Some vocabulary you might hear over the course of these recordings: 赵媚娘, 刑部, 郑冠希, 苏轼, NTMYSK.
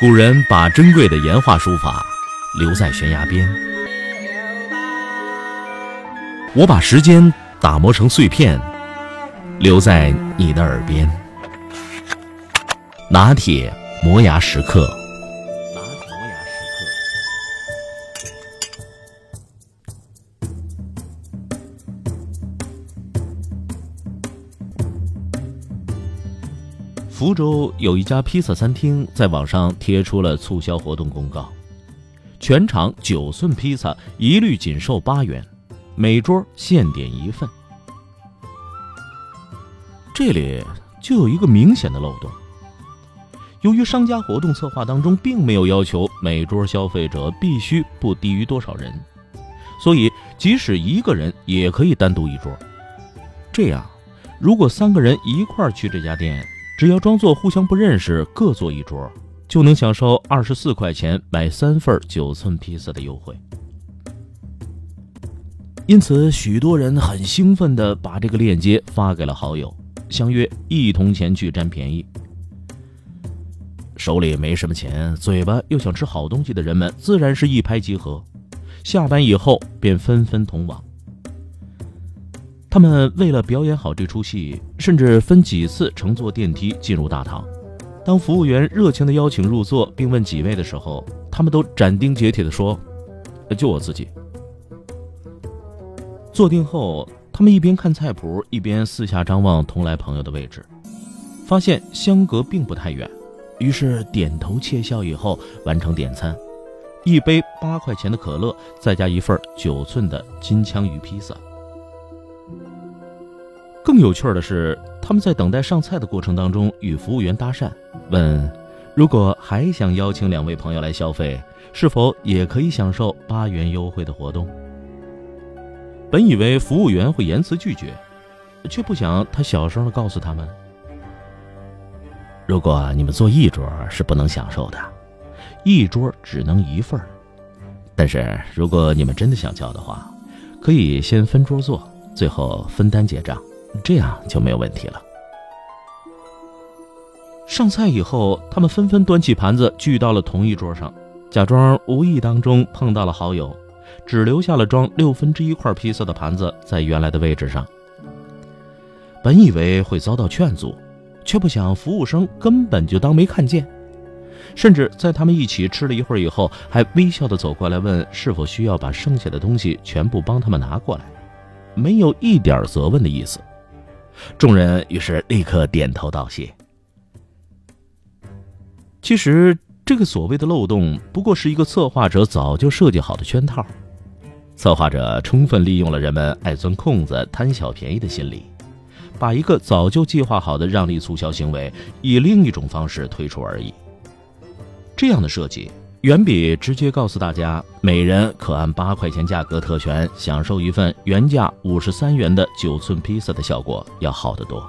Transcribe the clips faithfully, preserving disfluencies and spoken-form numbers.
古人把珍贵的岩画书法留在悬崖边。我把时间打磨成碎片，留在你的耳边。拿铁磨牙时刻。福州有一家披萨餐厅在网上贴出了促销活动公告，全场九寸披萨一律仅售八元，每桌限点一份。这里就有一个明显的漏洞，由于商家活动策划当中并没有要求每桌消费者必须不低于多少人，所以即使一个人也可以单独一桌。这样，如果三个人一块儿去这家店，只要装作互相不认识，各坐一桌，就能享受二十四块钱买三份九寸披萨的优惠。因此，许多人很兴奋地把这个链接发给了好友，相约一同前去占便宜。手里没什么钱，嘴巴又想吃好东西的人们，自然是一拍即合。下班以后便纷纷同往。他们为了表演好这出戏，甚至分几次乘坐电梯进入大堂。当服务员热情地邀请入座并问几位的时候，他们都斩钉截铁地说：“就我自己。”坐定后，他们一边看菜谱，一边四下张望同来朋友的位置，发现相隔并不太远，于是点头窃笑以后完成点餐：一杯八块钱的可乐，再加一份九寸的金枪鱼披萨。更有趣的是，他们在等待上菜的过程当中与服务员搭讪，问如果还想邀请两位朋友来消费，是否也可以享受八元优惠的活动。本以为服务员会言辞拒绝，却不想他小声地告诉他们，如果你们坐一桌是不能享受的，一桌只能一份，但是如果你们真的想叫的话，可以先分桌坐，最后分单结账，这样就没有问题了。上菜以后，他们纷纷端起盘子聚到了同一桌上，假装无意当中碰到了好友，只留下了装六分之一块披萨的盘子在原来的位置上。本以为会遭到劝阻，却不想服务生根本就当没看见，甚至在他们一起吃了一会儿以后，还微笑地走过来问是否需要把剩下的东西全部帮他们拿过来，没有一点责问的意思。众人于是立刻点头道谢。其实这个所谓的漏洞不过是一个策划者早就设计好的圈套，策划者充分利用了人们爱钻空子贪小便宜的心理，把一个早就计划好的让利促销行为以另一种方式推出而已。这样的设计远比直接告诉大家每人可按八块钱价格特权享受一份原价五十三元的九寸披萨的效果要好得多。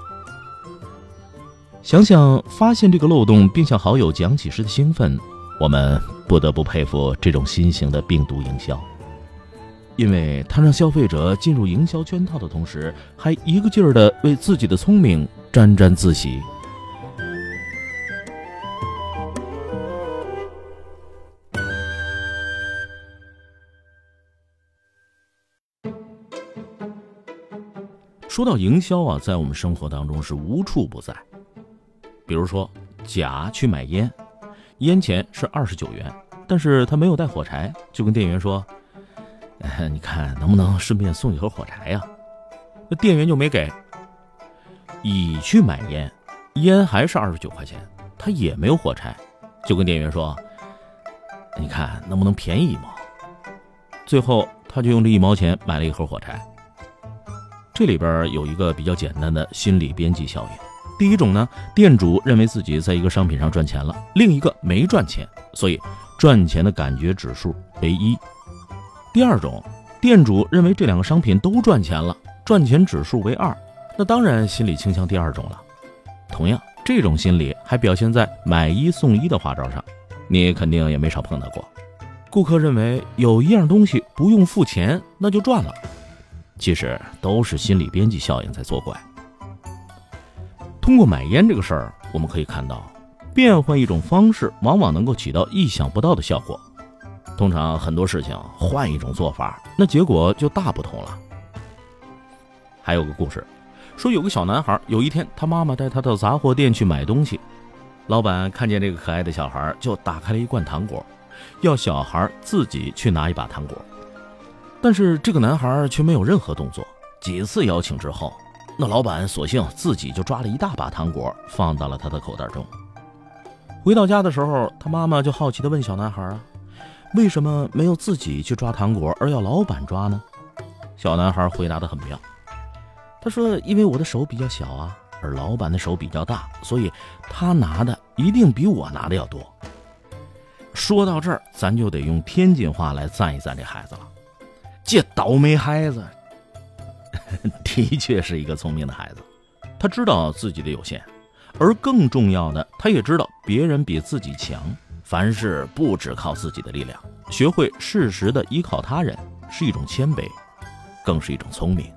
想想发现这个漏洞并向好友讲起时的兴奋，我们不得不佩服这种新型的病毒营销，因为它让消费者进入营销圈套的同时，还一个劲儿地为自己的聪明沾沾自喜。说到营销啊，在我们生活当中是无处不在。比如说，甲去买烟，烟钱是二十九元，但是他没有带火柴，就跟店员说：“哎，你看能不能顺便送一盒火柴呀？”那店员就没给。乙去买烟，烟还是二十九块钱，他也没有火柴，就跟店员说：“你看能不能便宜一毛？”最后，他就用这一毛钱买了一盒火柴。这里边有一个比较简单的心理边际效应。第一种呢，店主认为自己在一个商品上赚钱了，另一个没赚钱，所以赚钱的感觉指数为一。第二种，店主认为这两个商品都赚钱了，赚钱指数为二，那当然心理倾向第二种了。同样，这种心理还表现在买一送一的花招上，你肯定也没少碰到过。顾客认为有一样东西不用付钱，那就赚了。其实都是心理边际效应在作怪。通过买烟这个事儿，我们可以看到，变换一种方式往往能够起到意想不到的效果。通常很多事情换一种做法，那结果就大不同了。还有个故事，说有个小男孩，有一天他妈妈带他到杂货店去买东西，老板看见这个可爱的小孩，就打开了一罐糖果，要小孩自己去拿一把糖果。但是这个男孩却没有任何动作，几次邀请之后，那老板索性自己就抓了一大把糖果放到了他的口袋中。回到家的时候，他妈妈就好奇地问小男孩啊，为什么没有自己去抓糖果，而要老板抓呢？小男孩回答得很妙，他说因为我的手比较小啊，而老板的手比较大，所以他拿的一定比我拿的要多。说到这儿，咱就得用天津话来赞一赞这孩子了，这倒霉孩子的确是一个聪明的孩子，他知道自己的有限，而更重要的，他也知道别人比自己强，凡事不只靠自己的力量，学会适时的依靠他人，是一种谦卑，更是一种聪明。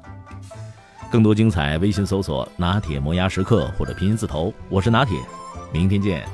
更多精彩，微信搜索拿铁磨牙时刻或者拼音字头，我是拿铁，明天见。